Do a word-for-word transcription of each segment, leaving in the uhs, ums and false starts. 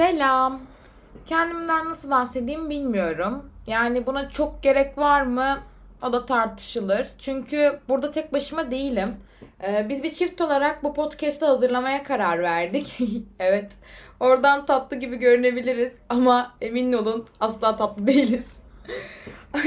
Selam. Kendimden nasıl bahsedeyim bilmiyorum. Yani buna çok gerek var mı? O da tartışılır. Çünkü burada tek başıma değilim. Ee, biz bir çift olarak bu podcast'ı hazırlamaya karar verdik. Evet. Oradan tatlı gibi görünebiliriz. Ama emin olun asla tatlı değiliz.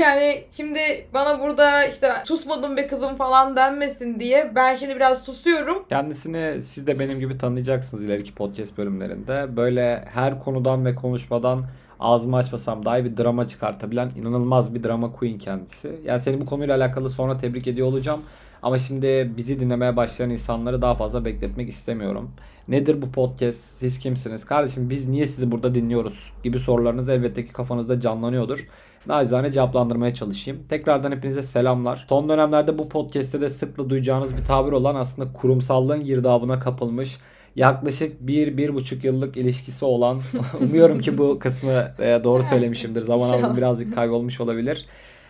Yani şimdi bana burada işte susmadım be kızım falan denmesin diye ben şimdi biraz susuyorum. Kendisini siz de benim gibi tanıyacaksınız ileriki podcast bölümlerinde. Böyle her konudan ve konuşmadan ağzımı açmasam dahi bir drama çıkartabilen inanılmaz bir drama queen kendisi. Yani seni bu konuyla alakalı sonra tebrik ediyor olacağım. Ama şimdi bizi dinlemeye başlayan insanları daha fazla bekletmek istemiyorum. Nedir bu podcast? Siz kimsiniz? Kardeşim biz niye sizi burada dinliyoruz? Gibi sorularınız elbette ki kafanızda canlanıyordur. Naçizane cevaplandırmaya çalışayım. Tekrardan hepinize selamlar. Son dönemlerde bu podcast'te de sıklıkla duyacağınız bir tabir olan aslında kurumsallığın girdabına kapılmış yaklaşık bir bir buçuk yıllık ilişkisi olan umuyorum ki bu kısmı doğru söylemişimdir. Zaman aldım birazcık kaybolmuş olabilir.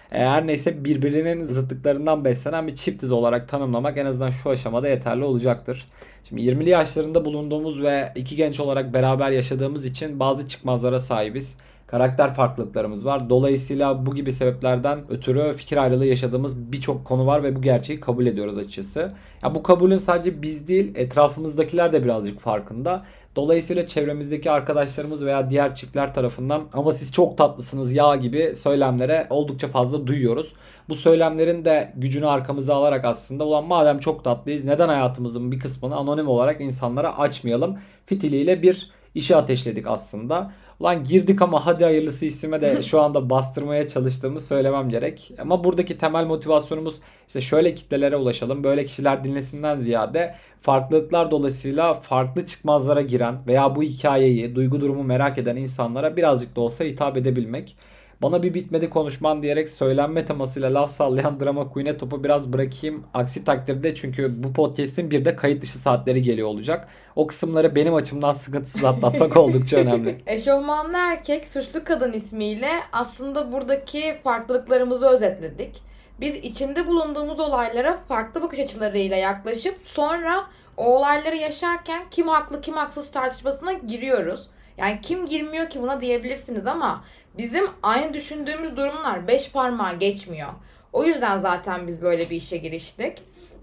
Her neyse birbirlerinin zıtlıklarından beslenen bir çiftiz olarak tanımlamak en azından şu aşamada yeterli olacaktır. Şimdi yirmili yaşlarında bulunduğumuz ve iki genç olarak beraber yaşadığımız için bazı çıkmazlara sahibiz. Karakter farklılıklarımız var. Dolayısıyla bu gibi sebeplerden ötürü fikir ayrılığı yaşadığımız birçok konu var ve bu gerçeği kabul ediyoruz açıkçası. Ya bu kabulün sadece biz değil, etrafımızdakiler de birazcık farkında. Dolayısıyla çevremizdeki arkadaşlarımız veya diğer çiftler tarafından ama siz çok tatlısınız ya gibi söylemlere oldukça fazla duyuyoruz. Bu söylemlerin de gücünü arkamıza alarak aslında ulan madem çok tatlıyız neden hayatımızın bir kısmını anonim olarak insanlara açmayalım fitiliyle bir işi ateşledik aslında. Ulan girdik ama hadi hayırlısı isime de şu anda bastırmaya çalıştığımı söylemem gerek. Ama buradaki temel motivasyonumuz işte şöyle kitlelere ulaşalım, böyle kişiler dinlesinden ziyade farklılıklar dolayısıyla farklı çıkmazlara giren veya bu hikayeyi, duygu durumu merak eden insanlara birazcık da olsa hitap edebilmek. Bana bir bitmedi konuşman diyerek söylenme temasıyla laf sallayan drama queen'e topu biraz bırakayım. Aksi takdirde çünkü bu podcast'in bir de kayıt dışı saatleri geliyor olacak. O kısımları benim açımdan sıkıntısız atlatmak oldukça önemli. Eşofmanlı Erkek Süslü Kadın ismiyle aslında buradaki farklılıklarımızı özetledik. Biz içinde bulunduğumuz olaylara farklı bakış açılarıyla yaklaşıp sonra o olayları yaşarken kim haklı kim haksız tartışmasına giriyoruz. Yani kim girmiyor ki buna diyebilirsiniz ama bizim aynı düşündüğümüz durumlar beş parmağa geçmiyor. O yüzden zaten biz böyle bir işe giriştik.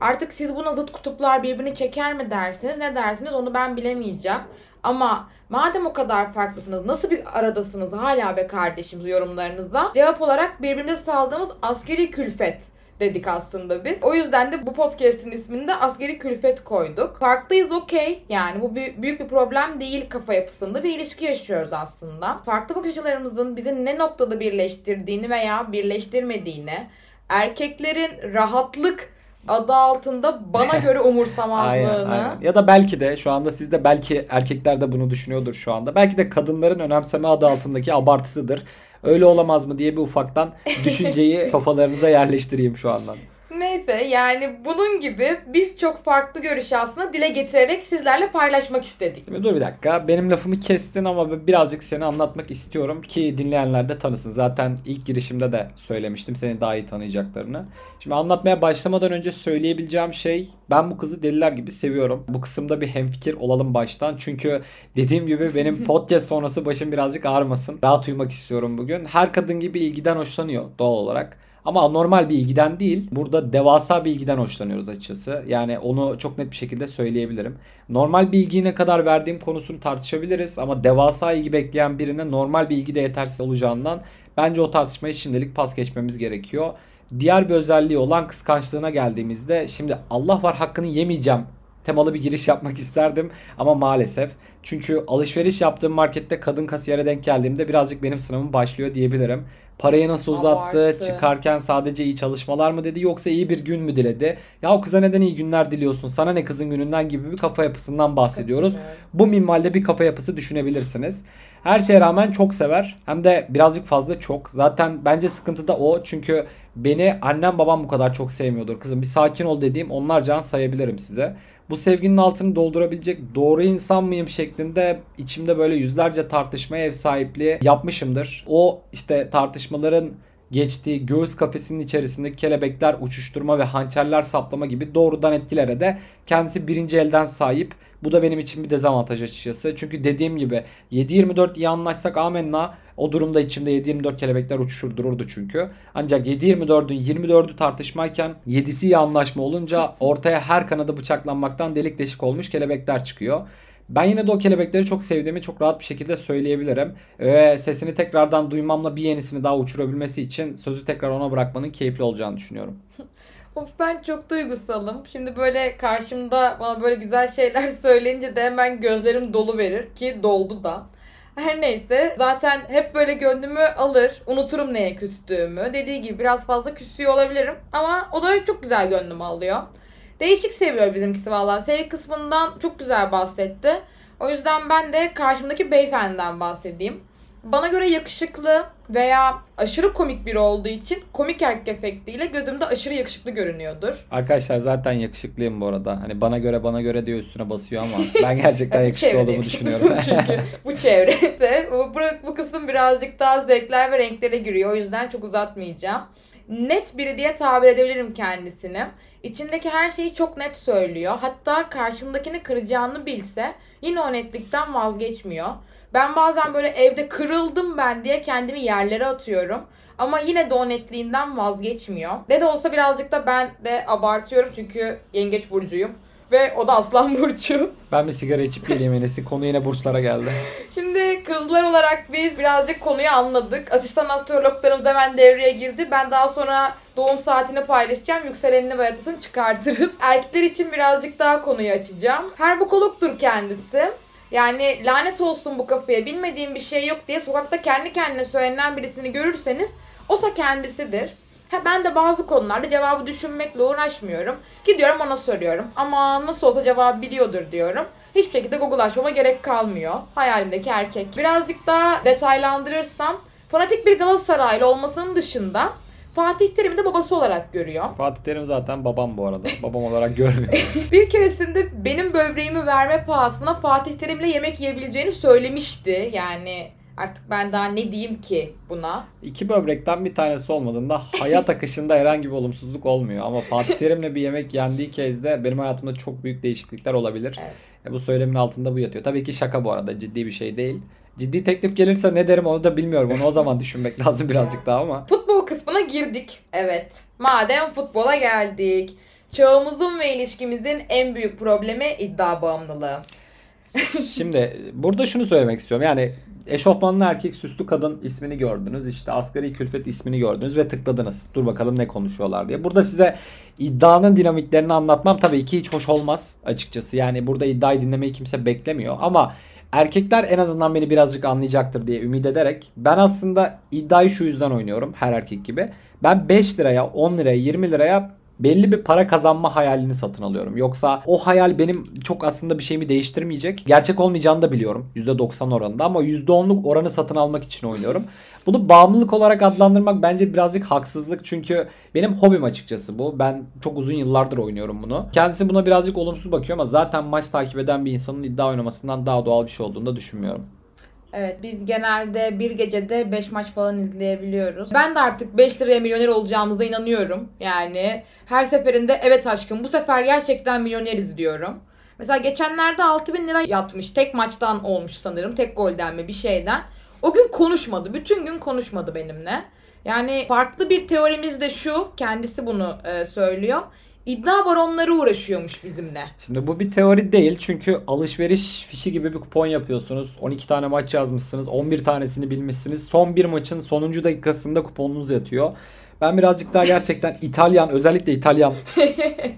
Artık siz buna zıt kutuplar birbirini çeker mi dersiniz, ne dersiniz onu ben bilemeyeceğim. Ama madem o kadar farklısınız, nasıl bir aradasınız hala be kardeşim yorumlarınıza cevap olarak birbirimize saldığımız asgari külfet dedik aslında biz. O yüzden de bu podcast'in ismini de asgari külfet koyduk. Farklıyız okey. Yani bu büyük bir problem değil kafa yapısında bir ilişki yaşıyoruz aslında. Farklı bakış açılarımızın bizi ne noktada birleştirdiğini veya birleştirmediğini, erkeklerin rahatlık adı altında bana göre umursamazlığını. Aynen, aynen. Ya da belki de şu anda siz de belki erkekler de bunu düşünüyordur şu anda. Belki de kadınların önemseme adı altındaki abartısıdır. Öyle olamaz mı diye bir ufaktan düşünceyi kafalarınıza yerleştireyim şu andan. Neyse yani bunun gibi birçok farklı görüşü aslında dile getirerek sizlerle paylaşmak istedik. Şimdi dur bir dakika benim lafımı kestin ama birazcık seni anlatmak istiyorum ki dinleyenler de tanısın. Zaten ilk girişimde de söylemiştim seni daha iyi tanıyacaklarını. Şimdi anlatmaya başlamadan önce söyleyebileceğim şey ben bu kızı deliler gibi seviyorum. Bu kısımda bir hemfikir olalım baştan. Çünkü dediğim gibi benim podcast sonrası başım birazcık ağrımasın. Rahat uyumak istiyorum bugün. Her kadın gibi ilgiden hoşlanıyor doğal olarak. Ama normal bir ilgiden değil. Burada devasa bir ilgiden hoşlanıyoruz açıkçası. Yani onu çok net bir şekilde söyleyebilirim. Normal bir ilgiyi ne kadar verdiğim konusunu tartışabiliriz. Ama devasa ilgi bekleyen birine normal bir ilgi de yetersiz olacağından bence o tartışmayı şimdilik pas geçmemiz gerekiyor. Diğer bir özelliği olan kıskançlığına geldiğimizde şimdi Allah var hakkını yemeyeceğim temalı bir giriş yapmak isterdim ama maalesef. Çünkü alışveriş yaptığım markette kadın kasiyere denk geldiğimde birazcık benim sınavım başlıyor diyebilirim. Parayı nasıl uzattı, abartı. Çıkarken sadece iyi çalışmalar mı dedi yoksa iyi bir gün mü diledi? Ya o kıza neden iyi günler diliyorsun, sana ne kızın gününden gibi bir kafa yapısından bahsediyoruz. Kesinlikle. Bu minvalde bir kafa yapısı düşünebilirsiniz. Her şeye rağmen çok sever hem de birazcık fazla çok. Zaten bence sıkıntı da o çünkü beni annem babam bu kadar çok sevmiyordur kızım. Bir sakin ol dediğim onlarca an sayabilirim size. Bu sevginin altını doldurabilecek doğru insan mıyım şeklinde içimde böyle yüzlerce tartışmaya ev sahipliği yapmışımdır. O işte tartışmaların geçtiği göğüs kafesinin içerisindeki kelebekler uçuşturma ve hançerler saplama gibi doğrudan etkilere de kendisi birinci elden sahip. Bu da benim için bir dezavantaj açıkçası. Çünkü dediğim gibi yedi yirmi dört iyi anlaşsak amenna, o durumda içimde yedi yirmi dört kelebekler uçuşur dururdu çünkü. Ancak yedi yirmi dördün yirmi dördü tartışmayken yedisi iyi anlaşma olunca ortaya her kanada bıçaklanmaktan delik deşik olmuş kelebekler çıkıyor. Ben yine de o kelebekleri çok sevdiğimi çok rahat bir şekilde söyleyebilirim. Ve sesini tekrardan duymamla bir yenisini daha uçurabilmesi için sözü tekrar ona bırakmanın keyifli olacağını düşünüyorum. Of, ben çok duygusalım. Şimdi böyle karşımda bana böyle güzel şeyler söyleyince de hemen gözlerim dolu verir ki doldu da. Her neyse, zaten hep böyle gönlümü alır, unuturum neye küstüğümü. Dediği gibi biraz fazla küsüyor olabilirim ama o da çok güzel gönlümü alıyor. Değişik seviyor bizimkisi valla. Sevgi kısmından çok güzel bahsetti. O yüzden ben de karşımdaki beyefendiden bahsedeyim. Bana göre yakışıklı veya aşırı komik biri olduğu için komik erkek efektiyle gözümde aşırı yakışıklı görünüyordur. Arkadaşlar zaten yakışıklıyım bu arada. Hani bana göre bana göre diye üstüne basıyor ama ben gerçekten yakışıklı olduğumu düşünüyorum. Çünkü bu çevrede bu, bu kısım birazcık daha zevkler ve renklere giriyor. O yüzden çok uzatmayacağım. Net biri diye tabir edebilirim kendisini. İçindeki her şeyi çok net söylüyor. Hatta karşındakini kıracağını bilse yine o netlikten vazgeçmiyor. Ben bazen böyle evde kırıldım ben diye kendimi yerlere atıyorum. Ama yine de o netliğinden vazgeçmiyor. Ne de olsa birazcık da ben de abartıyorum çünkü yengeç burcuyum. Ve o da aslan burcu. Ben bir sigara içip geleyim Enes'i. Konu yine burçlara geldi. Şimdi kızlar olarak biz birazcık konuyu anladık. Asistan astrologlarımız hemen devreye girdi. Ben daha sonra doğum saatini paylaşacağım. Yükselenini ve haritasını çıkartırız. Erkekler için birazcık daha konuyu açacağım. Herbokologdur kendisi. Yani lanet olsun bu kafaya, bilmediğim bir şey yok diye sokakta kendi kendine söylenen birisini görürseniz oysa kendisidir. Ha, ben de bazı konularda cevabı düşünmekle uğraşmıyorum. Gidiyorum ona soruyorum. Ama nasıl olsa cevabı biliyordur diyorum. Hiçbir şekilde Google açmama gerek kalmıyor. Hayalimdeki erkek. Birazcık daha detaylandırırsam fanatik bir Galatasaraylı olmasının dışında Fatih Terim'i de babası olarak görüyor. Fatih Terim zaten babam bu arada. Babam olarak görmüyor. Bir keresinde benim böbreğimi verme pahasına Fatih Terim'le yemek yiyebileceğini söylemişti. Yani artık ben daha ne diyeyim ki buna? İki böbrekten bir tanesi olmadığında hayat akışında herhangi bir olumsuzluk olmuyor. Ama Fatih Terim'le bir yemek yendiği kez de benim hayatımda çok büyük değişiklikler olabilir. Evet. Bu söylemin altında bu yatıyor. Tabii ki şaka bu arada, ciddi bir şey değil. Ciddi teklif gelirse ne derim onu da bilmiyorum. Onu o zaman düşünmek lazım birazcık daha ama. Futbol kısmına girdik. Evet. Madem futbola geldik. Çağımızın ve ilişkimizin en büyük problemi iddia bağımlılığı. Şimdi burada şunu söylemek istiyorum. Yani Eşofmanlı Erkek Süslü Kadın ismini gördünüz. İşte Asgari Külfet ismini gördünüz ve tıkladınız. Dur bakalım ne konuşuyorlar diye. Burada size iddianın dinamiklerini anlatmam tabii ki hiç hoş olmaz açıkçası. Yani burada iddiayı dinlemeyi kimse beklemiyor ama erkekler en azından beni birazcık anlayacaktır diye ümit ederek ben aslında iddiayı şu yüzden oynuyorum her erkek gibi. Ben beş liraya, on liraya, yirmi liraya belli bir para kazanma hayalini satın alıyorum. Yoksa o hayal benim çok aslında bir şeyimi değiştirmeyecek. Gerçek olmayacağını da biliyorum yüzde doksan oranında ama yüzde onluk oranı satın almak için oynuyorum. Bunu bağımlılık olarak adlandırmak bence birazcık haksızlık. Çünkü benim hobim açıkçası bu. Ben çok uzun yıllardır oynuyorum bunu. Kendisi buna birazcık olumsuz bakıyor ama zaten maç takip eden bir insanın iddia oynamasından daha doğal bir şey olduğunu da düşünmüyorum. Evet, biz genelde bir gecede beş maç falan izleyebiliyoruz. Ben de artık beş liraya milyoner olacağımıza inanıyorum. Yani her seferinde evet aşkım bu sefer gerçekten milyoneriz diyorum. Mesela geçenlerde altı bin lira yatmış. Tek maçtan olmuş sanırım. Tek golden mi bir şeyden. O gün konuşmadı. Bütün gün konuşmadı benimle. Yani farklı bir teorimiz de şu. Kendisi bunu e, söylüyor. İddia baronları uğraşıyormuş bizimle. Şimdi bu bir teori değil çünkü alışveriş fişi gibi bir kupon yapıyorsunuz. on iki tane maç yazmışsınız. on bir tanesini bilmişsiniz. Son bir maçın sonuncu dakikasında kuponunuz yatıyor. Ben birazcık daha gerçekten İtalyan, özellikle İtalyan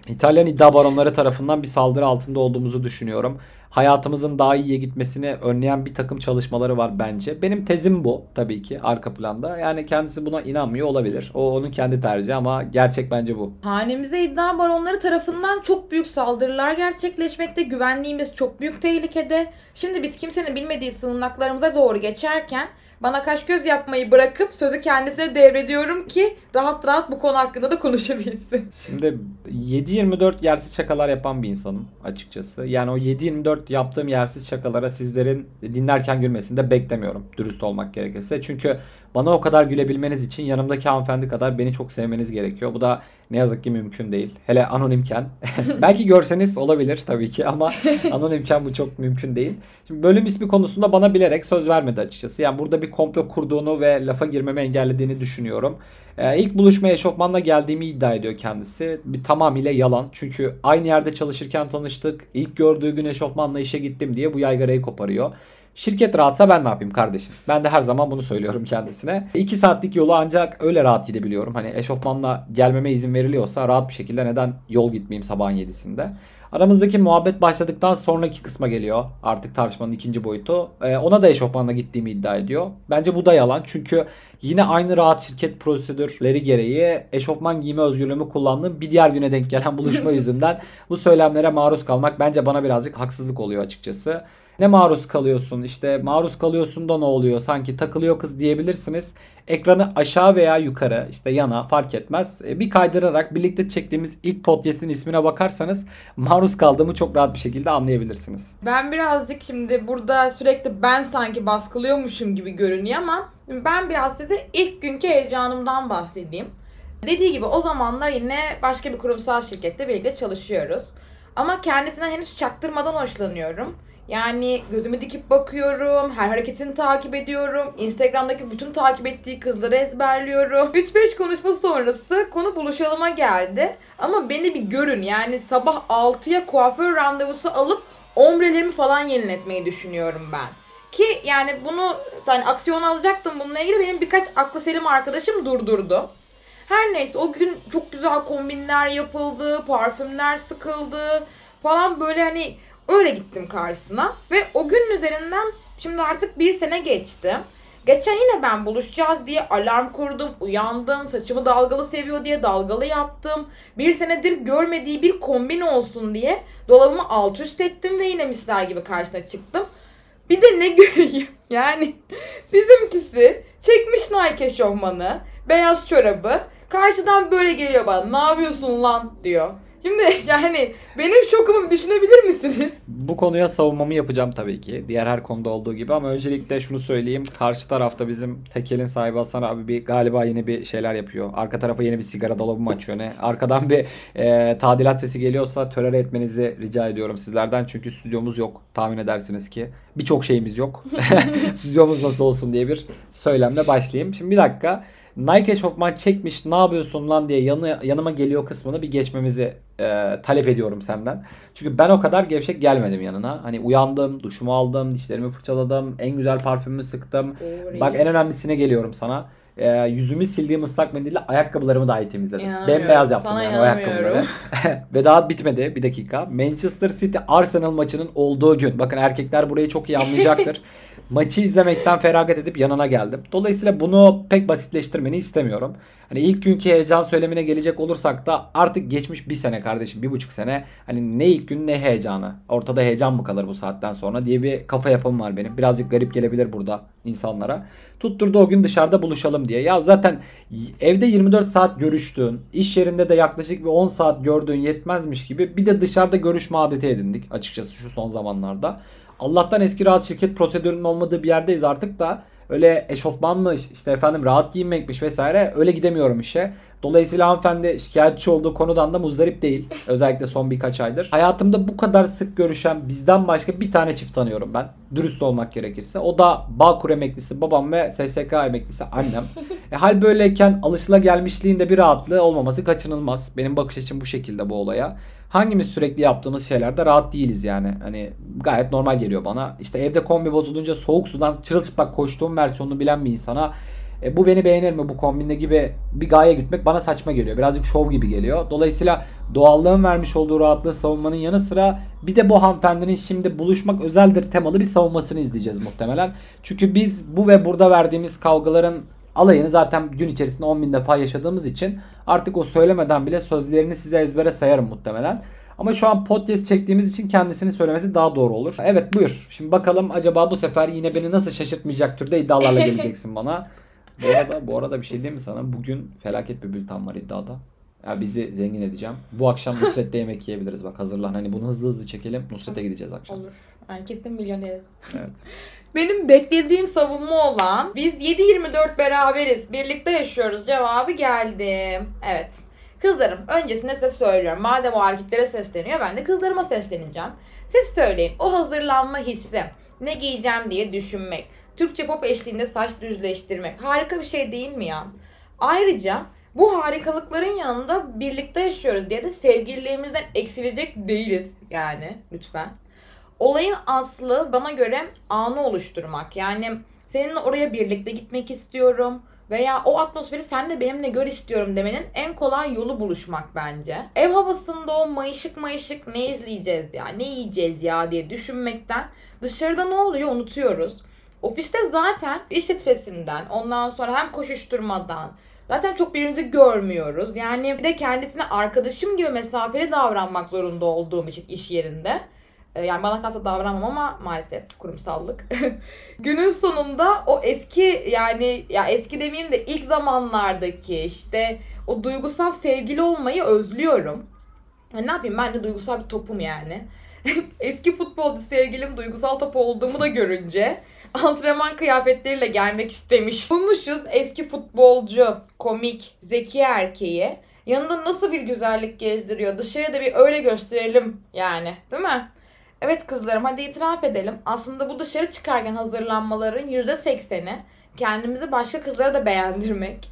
İtalyan iddia baronları tarafından bir saldırı altında olduğumuzu düşünüyorum. Hayatımızın daha iyiye gitmesini önleyen bir takım çalışmaları var bence. Benim tezim bu tabii ki arka planda. Yani kendisi buna inanmıyor olabilir. O onun kendi tercihi ama gerçek bence bu. Hanemize iddia baronları tarafından çok büyük saldırılar gerçekleşmekte. Güvenliğimiz çok büyük tehlikede. Şimdi biz kimsenin bilmediği sığınaklarımıza doğru geçerken bana kaş göz yapmayı bırakıp sözü kendisine devrediyorum ki rahat rahat bu konu hakkında da konuşabilsin. Şimdi yedi yirmi dört yersiz şakalar yapan bir insanım açıkçası. Yani o yedi yirmi dört yaptığım yersiz şakalara sizlerin dinlerken gülmesini de beklemiyorum dürüst olmak gerekirse. Çünkü Bana o kadar gülebilmeniz için yanımdaki hanımefendi kadar beni çok sevmeniz gerekiyor. Bu da ne yazık ki mümkün değil. Hele anonimken. Belki görseniz olabilir tabii ki ama anonimken bu çok mümkün değil. Şimdi bölüm ismi konusunda bana bilerek söz vermedi açıkçası. Yani burada bir komplo kurduğunu ve lafa girmemi engellediğini düşünüyorum. Ee, ilk buluşmaya eşofmanla geldiğimi iddia ediyor kendisi. Bir tamamıyla yalan. Çünkü aynı yerde çalışırken tanıştık. İlk gördüğü gün eşofmanla işe gittim diye bu yaygarayı koparıyor. Şirket rahatsa ben ne yapayım kardeşim? Ben de her zaman bunu söylüyorum kendisine. iki saatlik yolu ancak öyle rahat gidebiliyorum. Hani eşofmanla gelmeme izin veriliyorsa rahat bir şekilde neden yol gitmeyeyim sabahın yedisinde? Aramızdaki muhabbet başladıktan sonraki kısma geliyor artık tartışmanın ikinci boyutu. Ee, ona da eşofmanla gittiğimi iddia ediyor. Bence bu da yalan çünkü yine aynı rahat şirket prosedürleri gereği eşofman giyme özgürlüğümü kullandığım bir diğer güne denk gelen buluşma yüzünden bu söylemlere maruz kalmak bence bana birazcık haksızlık oluyor açıkçası. Ne maruz kalıyorsun işte maruz kalıyorsun da ne oluyor sanki takılıyor kız diyebilirsiniz. Ekranı aşağı veya yukarı işte yana fark etmez bir kaydırarak birlikte çektiğimiz ilk podcast'in ismine bakarsanız maruz kaldığımı çok rahat bir şekilde anlayabilirsiniz. Ben birazcık şimdi burada sürekli ben sanki baskılıyormuşum gibi görünüyor ama ben biraz size ilk günkü heyecanımdan bahsedeyim. Dediği gibi o zamanlar yine başka bir kurumsal şirkette birlikte çalışıyoruz ama kendisinden henüz çaktırmadan hoşlanıyorum. Yani gözümü dikip bakıyorum, her hareketini takip ediyorum, Instagram'daki bütün takip ettiği kızları ezberliyorum. üç beş konuşma sonrası konu buluşalıma geldi. Ama beni bir görün yani sabah altıya kuaför randevusu alıp omrelerimi falan yeniletmeyi düşünüyorum ben. Ki yani bunu yani aksiyon alacaktım bununla ilgili benim birkaç aklı selim arkadaşım durdurdu. Her neyse o gün çok güzel kombinler yapıldı, parfümler sıkıldı falan böyle hani... Öyle gittim karşısına ve o günün üzerinden şimdi artık bir sene geçti. Geçen yine ben buluşacağız diye alarm kurdum, uyandım, saçımı dalgalı seviyor diye dalgalı yaptım. Bir senedir görmediği bir kombin olsun diye dolabımı alt üst ettim ve yine misler gibi karşına çıktım. Bir de ne göreyim yani bizimkisi çekmiş Nike eşofmanı, beyaz çorabı, karşıdan böyle geliyor bana ne yapıyorsun lan diyor. Şimdi yani benim şokumu düşünebilir misiniz? Bu konuya savunmamı yapacağım tabii ki. Diğer her konuda olduğu gibi ama öncelikle şunu söyleyeyim. Karşı tarafta bizim tekelin sahibi Hasan abi bir galiba yeni bir şeyler yapıyor. Arka tarafa yeni bir sigara dolabı mı açıyor ne? Arkadan bir e, tadilat sesi geliyorsa tolere etmenizi rica ediyorum sizlerden. Çünkü stüdyomuz yok. Tahmin edersiniz ki birçok şeyimiz yok. Stüdyomuz nasıl olsun diye bir söylemle başlayayım. Şimdi bir dakika. Nike eşofman çekmiş ne yapıyorsun lan diye yanı, yanıma geliyor kısmını bir geçmemizi e, talep ediyorum senden. Çünkü ben o kadar gevşek gelmedim yanına. Hani uyandım, duşumu aldım, dişlerimi fırçaladım, en güzel parfümümü sıktım. Doğru. Bak en önemlisine geliyorum sana. E, yüzümü sildiğim ıslak mendille ayakkabılarımı dahi temizledim. Bembeyaz yaptım yani o ayakkabıları. Ve daha bitmedi bir dakika. Manchester City Arsenal maçının olduğu gün. Bakın erkekler burayı çok iyi anlayacaktır. Maçı izlemekten feragat edip yanına geldim. Dolayısıyla bunu pek basitleştirmeni istemiyorum. Hani ilk günkü heyecan söylemine gelecek olursak da artık geçmiş bir sene kardeşim, bir buçuk sene. Hani ne ilk gün ne heyecanı. Ortada heyecan mı kalır bu saatten sonra diye bir kafa yapım var benim. Birazcık garip gelebilir burada insanlara. Tutturdu o gün dışarıda buluşalım diye. Ya zaten evde yirmi dört saat görüştüğün, iş yerinde de yaklaşık bir on saat gördüğün yetmezmiş gibi bir de dışarıda görüşme adeti edindik açıkçası şu son zamanlarda. Allah'tan eski rahat şirket prosedürünün olmadığı bir yerdeyiz artık da öyle eşofmanmış işte efendim rahat giyinmekmiş vesaire öyle gidemiyorum işe. Dolayısıyla hanımefendi şikayetçi olduğu konudan da muzdarip değil. Özellikle son birkaç aydır. Hayatımda bu kadar sık görüşen bizden başka bir tane çift tanıyorum ben. Dürüst olmak gerekirse. O da Bağkur emeklisi babam ve S S K emeklisi annem. e, hal böyleyken alışılagelmişliğinde bir rahatlığı olmaması kaçınılmaz. Benim bakış açım bu şekilde bu olaya. Hangimiz sürekli yaptığımız şeylerde rahat değiliz yani. Hani gayet normal geliyor bana. İşte evde kombi bozulunca soğuk sudan çırılçıplak koştuğum versiyonunu bilen bir insana E, bu beni beğenir mi bu kombinle gibi bir gaye gütmek bana saçma geliyor. Birazcık şov gibi geliyor. Dolayısıyla doğallığın vermiş olduğu rahatlığı savunmanın yanı sıra bir de bu hanımefendinin şimdi buluşmak özeldir temalı bir savunmasını izleyeceğiz muhtemelen. Çünkü biz bu ve burada verdiğimiz kavgaların alayını zaten gün içerisinde on bin defa yaşadığımız için artık o söylemeden bile sözlerini size ezbere sayarım muhtemelen. Ama şu an podcast çektiğimiz için kendisini söylemesi daha doğru olur. Evet buyur. Şimdi bakalım acaba bu sefer yine beni nasıl şaşırtmayacak türde iddialarla geleceksin bana. Bu arada, bu arada bir şey diyeyim mi sana? Bugün felaket bir bülten var iddiada. Yani bizi zengin edeceğim. Bu akşam Nusret'te yemek yiyebiliriz. Bak hazırlan. Hani bunu hızlı hızlı çekelim. Nusret'e gideceğiz akşam. Olur. Yani kesin milyoneriz. Evet. Benim beklediğim savunma olan "biz yedi yirmi dört beraberiz, birlikte yaşıyoruz" cevabı geldi. Evet. Kızlarım, öncesinde size söylüyorum. Madem o erkeklere sesleniyor, ben de kızlarıma sesleneceğim. Siz söyleyin. O hazırlanma hissi, ne giyeceğim diye düşünmek, Türkçe pop eşliğinde saç düzleştirmek harika bir şey değil mi ya? Ayrıca bu harikalıkların yanında birlikte yaşıyoruz diye de sevgililiğimizden eksilecek değiliz yani, lütfen. Olayın aslı bana göre anı oluşturmak. Yani seninle oraya birlikte gitmek istiyorum veya o atmosferi sen de benimle gör istiyorum demenin en kolay yolu buluşmak bence. Ev havasında o mayışık mayışık ne izleyeceğiz ya, ne yiyeceğiz ya diye düşünmekten dışarıda ne oluyor unutuyoruz. Ofiste zaten iş stresinden, ondan sonra hem koşuşturmadan zaten çok birbirimizi görmüyoruz. Yani bir de kendisine arkadaşım gibi mesafeli davranmak zorunda olduğum için iş yerinde. Yani bana kalsa davranmam ama maalesef kurumsallık. Günün sonunda o eski, yani ya eski demeyeyim de ilk zamanlardaki işte o duygusal sevgili olmayı özlüyorum. Yani ne yapayım, ben de duygusal bir topum yani. Eski futbolcu sevgilim duygusal top olduğumu da görünce antrenman kıyafetleriyle gelmek istemiş. Bulmuşuz eski futbolcu, komik, zeki erkeği. Yanında nasıl bir güzellik gezdiriyor. Dışarıya da bir öyle gösterelim yani, değil mi? Evet kızlarım, hadi itiraf edelim. Aslında bu dışarı çıkarken hazırlanmaların yüzde sekseni kendimizi başka kızlara da beğendirmek.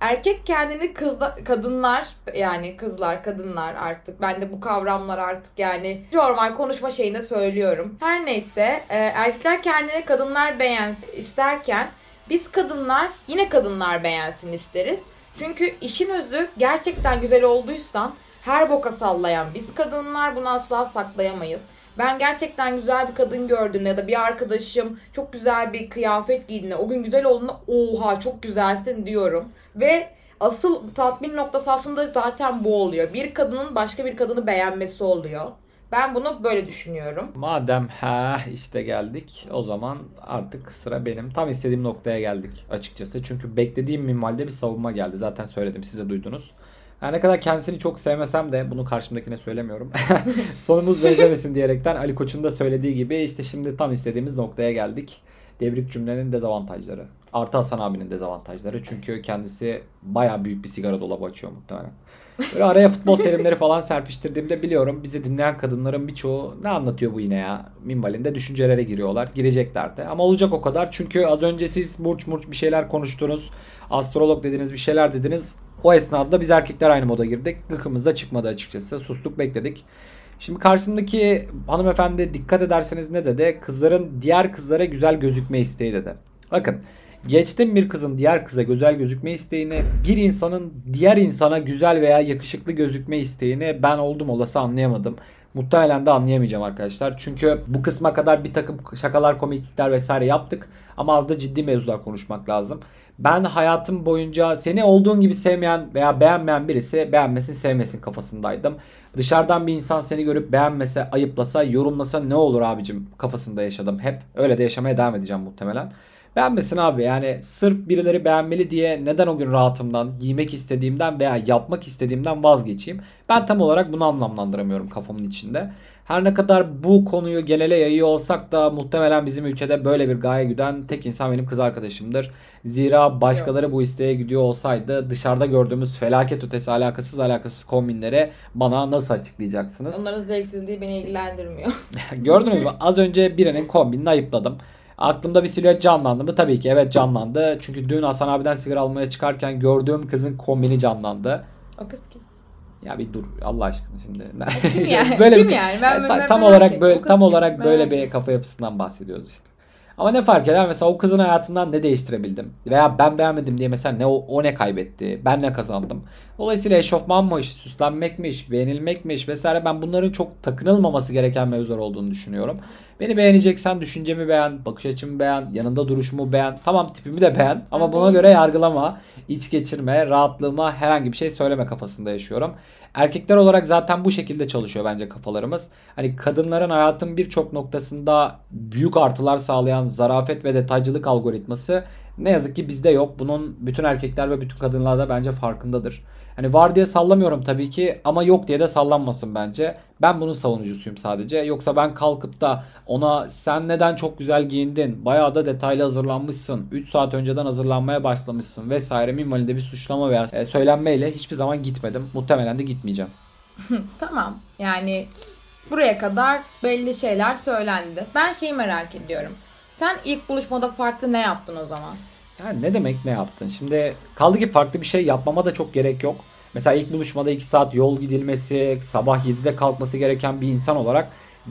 Erkek kendini kızla, kadınlar yani kızlar, kadınlar artık. Ben de bu kavramlar artık yani normal konuşma şeyinde söylüyorum. Her neyse, erkekler kendini kadınlar beğensin isterken biz kadınlar yine kadınlar beğensin isteriz. Çünkü işin özü gerçekten güzel olduysan her boka sallayan biz kadınlar bunu asla saklayamayız. Ben gerçekten güzel bir kadın gördüğümde ya da bir arkadaşım çok güzel bir kıyafet giydiğinde, o gün güzel olduğunda oha çok güzelsin diyorum. Ve asıl tatmin noktası aslında zaten bu oluyor. Bir kadının başka bir kadını beğenmesi oluyor. Ben bunu böyle düşünüyorum. Madem ha işte geldik, o zaman artık sıra benim. Tam istediğim noktaya geldik açıkçası. Çünkü beklediğim minvalde bir savunma geldi. Zaten söyledim, siz de duydunuz. Her yani ne kadar kendisini çok sevmesem de bunu karşımdakine söylemiyorum. Sonumuz benzemesin diyerekten Ali Koç'un da söylediği gibi işte şimdi tam istediğimiz noktaya geldik. Devrik cümlenin dezavantajları. Artı Hasan abinin dezavantajları. Çünkü kendisi bayağı büyük bir sigara dolabı açıyor muhtemelen. Böyle araya futbol terimleri falan serpiştirdiğimde biliyorum bizi dinleyen kadınların birçoğu "ne anlatıyor bu yine ya" minvalinde düşüncelere giriyorlar. Girecekler de. Ama olacak o kadar. Çünkü az önce siz burç murç bir şeyler konuştunuz. Astrolog dediniz, bir şeyler dediniz. O esnada biz erkekler aynı moda girdik. Gıkımız da çıkmadı açıkçası. Sustuk, bekledik. Şimdi karşımdaki hanımefendi dikkat ederseniz ne dedi? Kızların diğer kızlara güzel gözükme isteği dedi. Bakın, geçtim bir kızın diğer kıza güzel gözükme isteğini, bir insanın diğer insana güzel veya yakışıklı gözükme isteğini ben oldum olası anlayamadım. Muhtemelen de anlayamayacağım arkadaşlar. Çünkü bu kısma kadar bir takım şakalar, komiklikler vesaire yaptık. Ama az da ciddi mevzular konuşmak lazım. Ben hayatım boyunca seni olduğun gibi sevmeyen veya beğenmeyen birisi beğenmesin sevmesin kafasındaydım. Dışarıdan bir insan seni görüp beğenmese, ayıplasa, yorumlasa ne olur abicim kafasında yaşadım hep. Öyle de yaşamaya devam edeceğim muhtemelen. Beğenmesin abi, yani sırf birileri beğenmeli diye neden o gün rahatımdan, giymek istediğimden veya yapmak istediğimden vazgeçeyim? Ben tam olarak bunu anlamlandıramıyorum kafamın içinde. Her ne kadar bu konuyu genele yayıyor olsak da muhtemelen bizim ülkede böyle bir gaye güden tek insan benim kız arkadaşımdır. Zira başkaları bu isteğe gidiyor olsaydı dışarıda gördüğümüz felaket ötesi alakasız alakasız kombinlere bana nasıl açıklayacaksınız? Onların zevksizliği beni ilgilendirmiyor. Gördünüz mü? Az önce birinin kombinini ayıpladım. Aklımda bir silüet canlandı mı? Tabii ki evet canlandı. Çünkü dün Hasan abiden sigara almaya çıkarken gördüğüm kızın kombini canlandı. O kız kim? Ya bir dur Allah aşkına şimdi. Kim yani? Böyle kim bir, yani? Ben, ta, ben tam olarak böyle tam kim? olarak ben böyle bir kafa yapısından bahsediyoruz işte. Ama ne fark eder mesela, o kızın hayatından ne değiştirebildim? Veya ben beğenmedim diye mesela ne o, o ne kaybetti? Ben ne kazandım? Dolayısıyla eşofmanmış, süslenmekmiş, beğenilmekmiş vesaire, ben bunların çok takınılmaması gereken mevzular olduğunu düşünüyorum. Beni beğeneceksen düşüncemi beğen, bakış açımı beğen, yanında duruşumu beğen, tamam tipimi de beğen ama buna göre yargılama, iç geçirme, rahatlığıma herhangi bir şey söyleme kafasında yaşıyorum. Erkekler olarak zaten bu şekilde çalışıyor bence kafalarımız. Hani kadınların hayatın birçok noktasında büyük artılar sağlayan zarafet ve detaycılık algoritması ne yazık ki bizde yok. Bunun bütün erkekler ve bütün kadınlar da bence farkındadır. Hani var diye sallamıyorum tabii ki ama yok diye de sallanmasın bence. Ben bunun savunucusuyum sadece. Yoksa ben kalkıp da ona sen neden çok güzel giyindin, bayağı da detaylı hazırlanmışsın, üç saat önceden hazırlanmaya başlamışsın vesaire minvalinde bir suçlama veya söylenmeyle hiçbir zaman gitmedim. Muhtemelen de gitmeyeceğim. Tamam. Yani buraya kadar belli şeyler söylendi. Ben şeyi merak ediyorum. Sen ilk buluşmada farklı ne yaptın o zaman? Yani ne demek ne yaptın? Şimdi kaldı ki farklı bir şey yapmama da çok gerek yok. Mesela ilk buluşmada iki saat yol gidilmesi, sabah yedide kalkması gereken bir insan olarak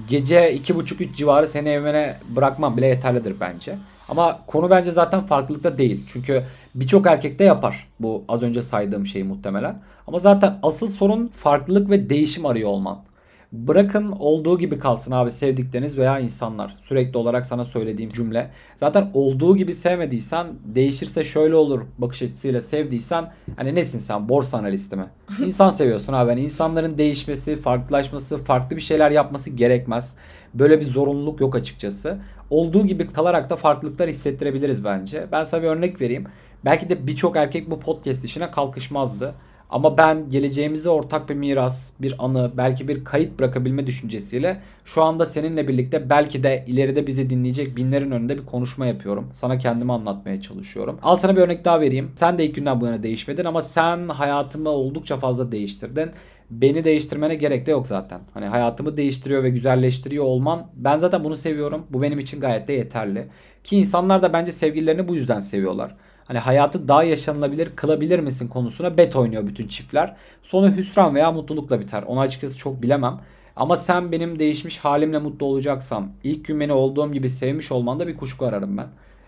gece iki buçuk üç civarı seni evine bırakmam bile yeterlidir bence. Ama konu bence zaten farklılıkta değil. Çünkü birçok erkek de yapar bu az önce saydığım şeyi muhtemelen. Ama zaten asıl sorun farklılık ve değişim arıyor olman. Bırakın olduğu gibi kalsın abi sevdikleriniz veya insanlar. Sürekli olarak sana söylediğim cümle. Zaten olduğu gibi sevmediysen, değişirse şöyle olur bakış açısıyla sevdiysen, hani nesin sen, borsa analisti mi? İnsan seviyorsun abi. Yani insanların değişmesi, farklılaşması, farklı bir şeyler yapması gerekmez. Böyle bir zorunluluk yok açıkçası. Olduğu gibi kalarak da farklılıklar hissettirebiliriz bence. Ben sana bir örnek vereyim. Belki de birçok erkek bu podcast işine kalkışmazdı. Ama ben geleceğimize ortak bir miras, bir anı, belki bir kayıt bırakabilme düşüncesiyle şu anda seninle birlikte belki de ileride bizi dinleyecek binlerin önünde bir konuşma yapıyorum. Sana kendimi anlatmaya çalışıyorum. Al sana bir örnek daha vereyim. Sen de ilk günden bu yana değişmedin ama sen hayatımı oldukça fazla değiştirdin. Beni değiştirmene gerek de yok zaten. Hani hayatımı değiştiriyor ve güzelleştiriyor olman. Ben zaten bunu seviyorum. Bu benim için gayet de yeterli. Ki insanlar da bence sevgililerini bu yüzden seviyorlar. Hani hayatı daha yaşanılabilir kılabilir misin konusuna bet oynuyor bütün çiftler. Sonu hüsran veya mutlulukla biter. Onu açıkçası çok bilemem. Ama sen benim değişmiş halimle mutlu olacaksan, ilk gün beni olduğum gibi sevmiş olmanda bir kuşku ararım ben.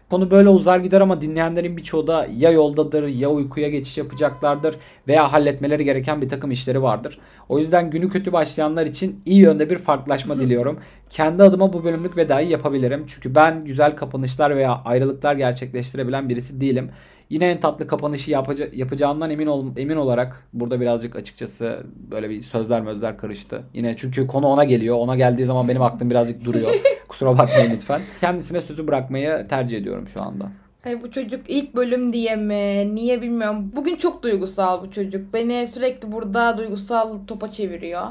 Konu böyle uzar gider ama dinleyenlerin birçoğu da ya yoldadır ya uykuya geçiş yapacaklardır veya halletmeleri gereken bir takım işleri vardır. O yüzden günü kötü başlayanlar için iyi yönde bir farklılaşma diliyorum. Kendi adıma bu bölümlük vedayı yapabilirim. Çünkü ben güzel kapanışlar veya ayrılıklar gerçekleştirebilen birisi değilim. Yine en tatlı kapanışı yapaca- yapacağımdan emin ol- emin olarak burada birazcık açıkçası böyle bir sözler mözler karıştı. Yine çünkü konu ona geliyor. Ona geldiği zaman benim aklım birazcık duruyor. Kusura bakmayın lütfen. Kendisine sözü bırakmayı tercih ediyorum şu anda. Ay bu çocuk ilk bölüm diye mi? Niye bilmiyorum. Bugün çok duygusal bu çocuk. Beni sürekli burada duygusal topa çeviriyor.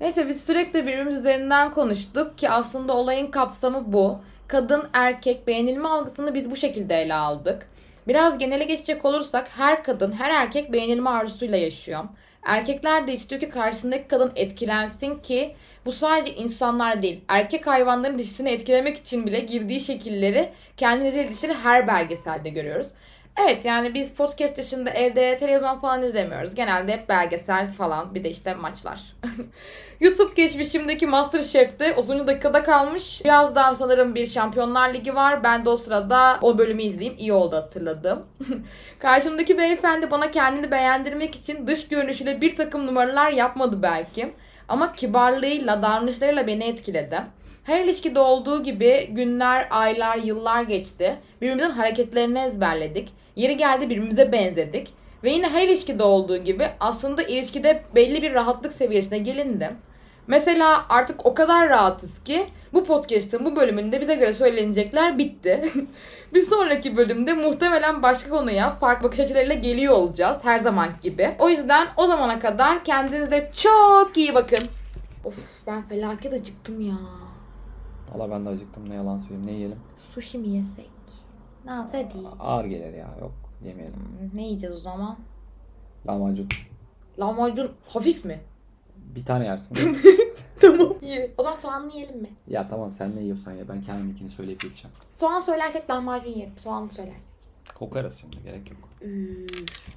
Neyse biz sürekli birbirimiz üzerinden konuştuk ki aslında olayın kapsamı bu. Kadın, erkek, beğenilme algısını biz bu şekilde ele aldık. Biraz genele geçecek olursak her kadın, her erkek beğenilme arzusuyla yaşıyor. Erkekler de istiyor ki karşısındaki kadın etkilensin ki bu sadece insanlar değil. Erkek hayvanların dişisini etkilemek için bile girdiği şekilleri, kendini dişleri her belgeselde görüyoruz. Evet yani biz podcast dışında evde televizyon falan izlemiyoruz. Genelde hep belgesel falan, bir de işte maçlar. YouTube geçmişimdeki MasterChef'te otuzuncu dakikada kalmış. Birazdan sanırım bir Şampiyonlar Ligi var. Ben de o sırada o bölümü izleyeyim. İyi oldu hatırladım. Karşımdaki beyefendi bana kendini beğendirmek için dış görünüşüyle bir takım numaralar yapmadı belki. Ama kibarlığıyla, davranışlarıyla beni etkiledi. Her ilişkide olduğu gibi günler, aylar, yıllar geçti. Birbirimizin hareketlerini ezberledik. Yeri geldi birbirimize benzedik. Ve yine her ilişkide olduğu gibi aslında ilişkide belli bir rahatlık seviyesine gelindi. Mesela artık o kadar rahatız ki bu podcast'ın bu bölümünde bize göre söylenecekler bitti. Bir sonraki bölümde muhtemelen başka konuya farklı bakış açılarıyla geliyor olacağız her zamanki gibi. O yüzden o zamana kadar kendinize çok iyi bakın. Of ben felaket acıktım ya. Valla ben de acıktım, ne yalan söyleyeyim, ne yiyelim? Sushi mi yesek? Ne yapsak? Ağır gelir ya, yok yemeyelim. Ne yiyeceğiz o zaman? Lahmacun. Lahmacun hafif mi? Bir tane yersin. Tamam ye. O zaman soğanlı yiyelim mi? Ya tamam sen ne yiyorsan ye, ben kendiminkini söyleyip geçeceğim. Soğan söylersek lahmacun yerim, soğanlı söylersek. Kokarız şimdi, gerek yok. Üf.